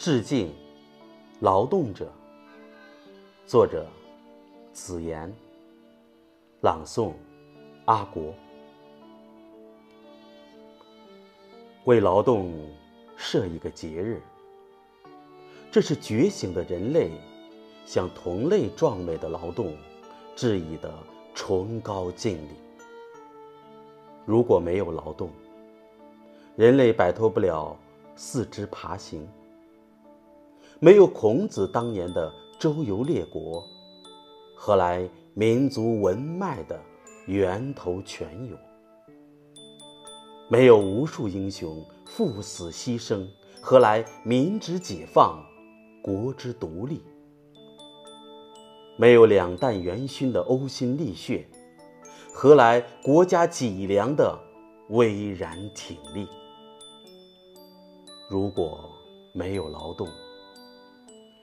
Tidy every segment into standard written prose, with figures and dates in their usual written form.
致敬劳动者，作者子言，朗诵阿国。为劳动设一个节日，这是觉醒的人类向同类壮美的劳动致以的崇高敬礼。如果没有劳动，人类摆脱不了四肢爬行，没有孔子当年的周游列国，何来民族文脉的源头泉涌？没有无数英雄赴死牺牲，何来民之解放、国之独立？没有两弹元勋的呕心沥血，何来国家脊梁的巍然挺立？如果没有劳动，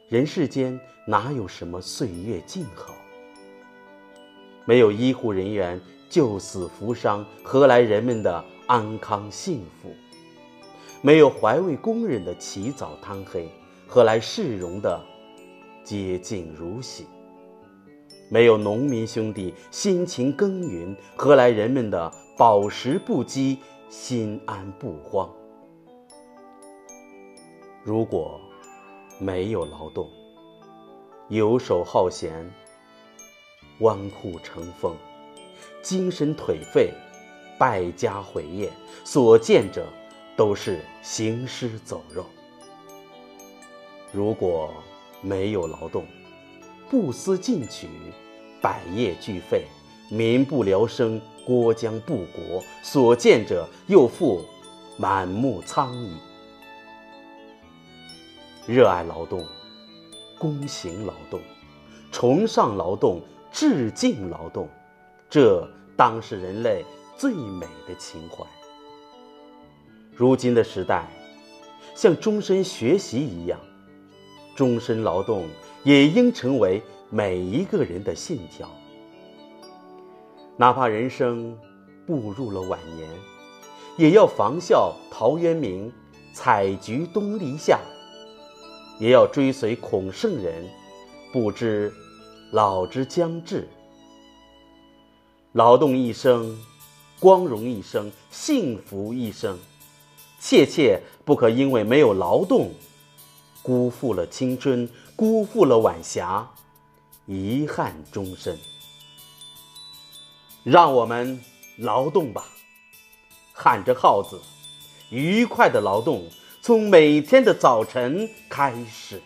人世间哪有什么岁月静好？没有医护人员救死扶伤，何来人们的安康幸福？没有环卫工人的起早贪黑，何来市容的洁净如洗？没有农民兄弟辛勤耕耘，何来人们的饱食不饥、心安不慌？如果没有劳动，游手好闲，弯裤成风，精神颓废，败家毁业，所见者都是行尸走肉。如果没有劳动，不思进取，百业俱废，民不聊生，国将不国，所见者又复满目苍夷。热爱劳动，躬行劳动，崇尚劳动，致敬劳动，这当是人类最美的情怀。如今的时代，像终身学习一样，终身劳动也应成为每一个人的信条。哪怕人生步入了晚年，也要仿效陶渊明采菊东篱下，也要追随孔圣人，不知老之将至。劳动一生，光荣一生，幸福一生，切切不可因为没有劳动，辜负了青春，辜负了晚霞，遗憾终身。让我们劳动吧，喊着号子，愉快的劳动从每天的早晨开始。